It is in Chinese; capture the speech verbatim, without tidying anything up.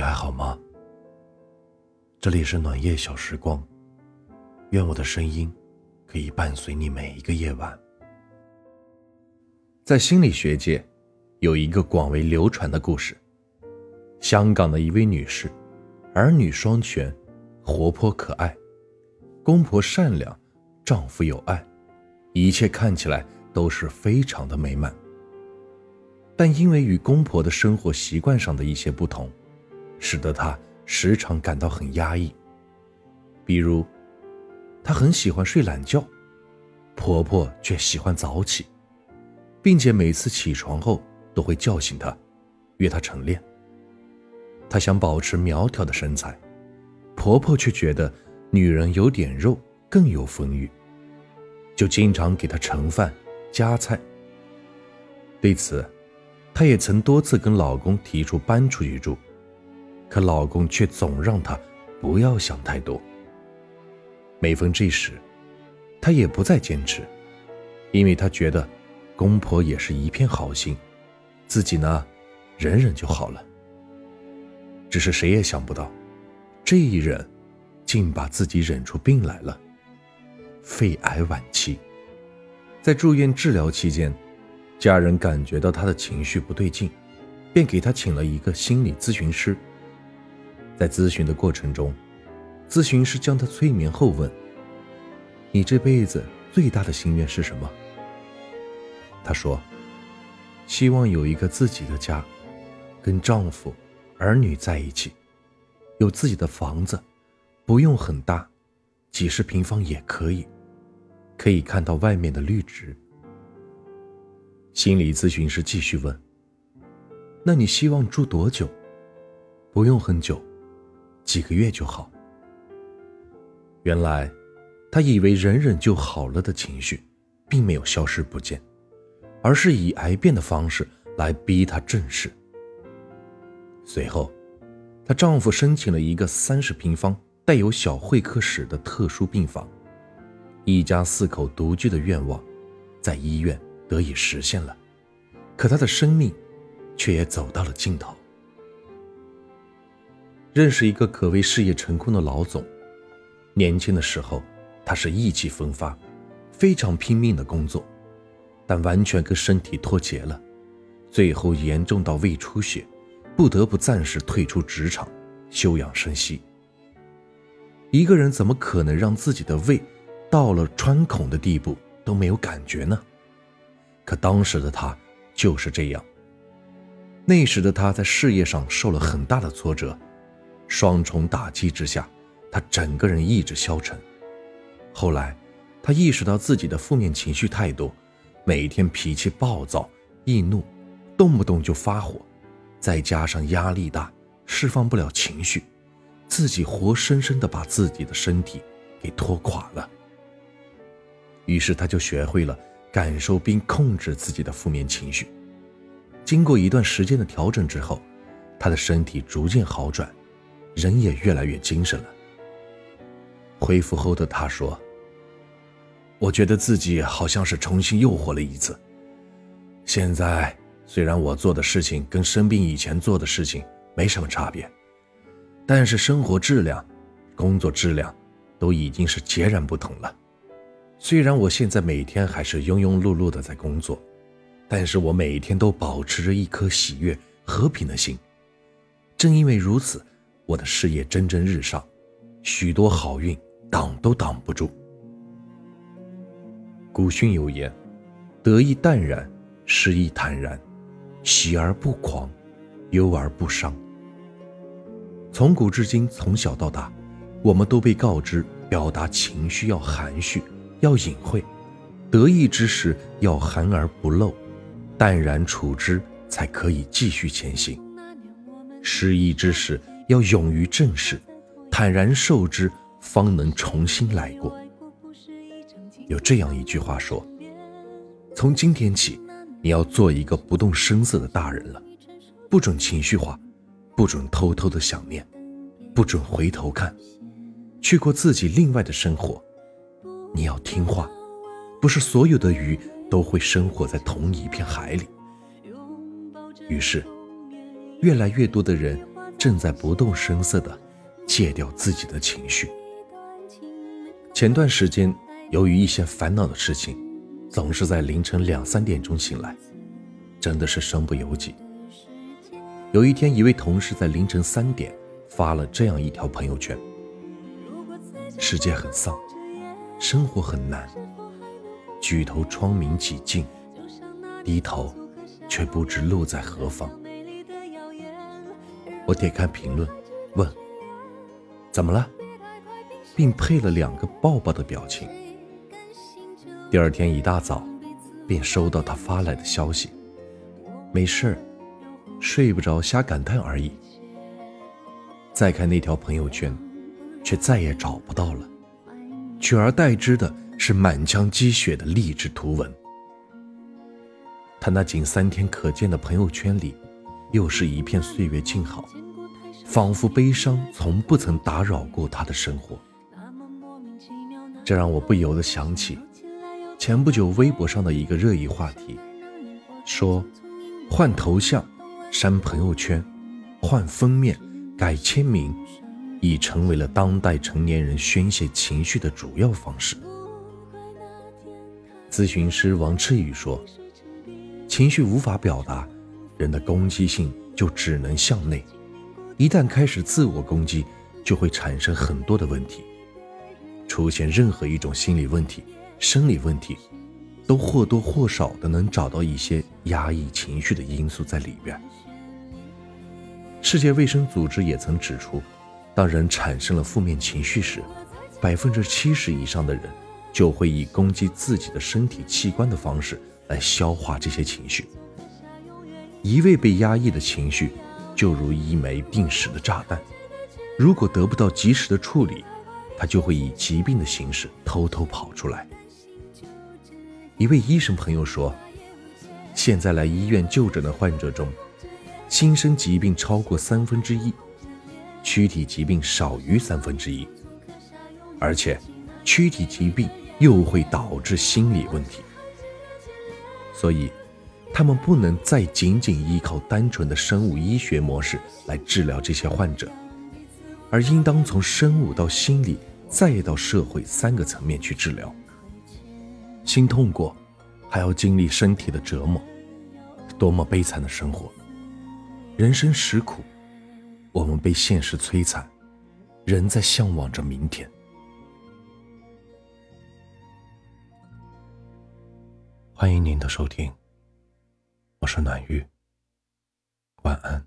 你还好吗？这里是暖夜小时光，愿我的声音可以伴随你每一个夜晚。在心理学界有一个广为流传的故事，香港的一位女士儿女双全，活泼可爱，公婆善良，丈夫有爱，一切看起来都是非常的美满。但因为与公婆的生活习惯上的一些不同，使得她时常感到很压抑。比如她很喜欢睡懒觉，婆婆却喜欢早起，并且每次起床后都会叫醒她，约她晨练。她想保持苗条的身材，婆婆却觉得女人有点肉更有风韵，就经常给她盛饭夹菜。对此，她也曾多次跟老公提出搬出去住，可老公却总让她不要想太多。每逢这时，她也不再坚持，因为她觉得公婆也是一片好心，自己呢，忍忍就好了。只是谁也想不到，这一忍竟把自己忍出病来了，肺癌晚期。在住院治疗期间，家人感觉到她的情绪不对劲，便给她请了一个心理咨询师。在咨询的过程中，咨询师将她催眠后问，你这辈子最大的心愿是什么？她说，希望有一个自己的家，跟丈夫儿女在一起，有自己的房子，不用很大，几十平方也可以，可以看到外面的绿植。心理咨询师继续问，那你希望住多久？不用很久，几个月就好。原来她以为忍忍就好了的情绪并没有消失不见，而是以癌变的方式来逼她正视。随后她丈夫申请了一个三十平方带有小会客室的特殊病房，一家四口独居的愿望在医院得以实现了，可她的生命却也走到了尽头。认识一个可谓事业成功的老总，年轻的时候他是意气风发，非常拼命的工作，但完全跟身体脱节了，最后严重到胃出血，不得不暂时退出职场休养生息。一个人怎么可能让自己的胃到了穿孔的地步都没有感觉呢？可当时的他就是这样。那时的他在事业上受了很大的挫折，双重打击之下，他整个人意志消沉。后来他意识到自己的负面情绪太多，每天脾气暴躁易怒，动不动就发火，再加上压力大，释放不了情绪，自己活生生地把自己的身体给拖垮了。于是他就学会了感受并控制自己的负面情绪。经过一段时间的调整之后，他的身体逐渐好转，人也越来越精神了。恢复后的他说，我觉得自己好像是重新又活了一次。现在虽然我做的事情跟生病以前做的事情没什么差别，但是生活质量、工作质量都已经是截然不同了。虽然我现在每天还是庸庸碌碌的在工作，但是我每天都保持着一颗喜悦和平的心。正因为如此，我的事业蒸蒸日上，许多好运挡都挡不住。古训有言，得意淡然，失意坦然，喜而不狂，忧而不伤。从古至今，从小到大，我们都被告知表达情绪要含蓄，要隐晦，得意之时要含而不露，淡然处之才可以继续前行。失意之时要勇于正视，坦然受之，方能重新来过。有这样一句话说，从今天起，你要做一个不动声色的大人了，不准情绪化，不准偷偷的想念，不准回头看，去过自己另外的生活。你要听话，不是所有的鱼都会生活在同一片海里。于是，越来越多的人正在不动声色地戒掉自己的情绪。前段时间，由于一些烦恼的事情，总是在凌晨两三点钟醒来，真的是身不由己。有一天，一位同事在凌晨三点发了这样一条朋友圈：世界很丧，生活很难，举头窗明几净，低头却不知路在何方。我点开评论问怎么了，并配了两个抱抱的表情。第二天一大早便收到他发来的消息：没事，睡不着，瞎感叹而已。再看那条朋友圈，却再也找不到了，取而代之的是满腔积雪的励志图文。他那仅三天可见的朋友圈里，又是一片岁月静好，仿佛悲伤从不曾打扰过他的生活。这让我不由得想起前不久微博上的一个热议话题，说换头像、删朋友圈、换封面、改签名，已成为了当代成年人宣泄情绪的主要方式。咨询师王赤宇说，情绪无法表达，人的攻击性就只能向内，一旦开始自我攻击，就会产生很多的问题。出现任何一种心理问题、生理问题，都或多或少的能找到一些压抑情绪的因素在里边。世界卫生组织也曾指出，当人产生了负面情绪时， 百分之七十 以上的人就会以攻击自己的身体器官的方式来消化这些情绪。一味被压抑的情绪就如一枚定时的炸弹，如果得不到及时的处理，它就会以疾病的形式偷偷跑出来。一位医生朋友说，现在来医院就诊的患者中，新生疾病超过三分之一，躯体疾病少于三分之一，而且躯体疾病又会导致心理问题，所以他们不能再仅仅依靠单纯的生物医学模式来治疗这些患者，而应当从生物到心理再到社会三个层面去治疗。心痛过，还要经历身体的折磨，多么悲惨的生活！人生实苦，我们被现实摧残，仍在向往着明天。欢迎您的收听，我是暖玉，晚安。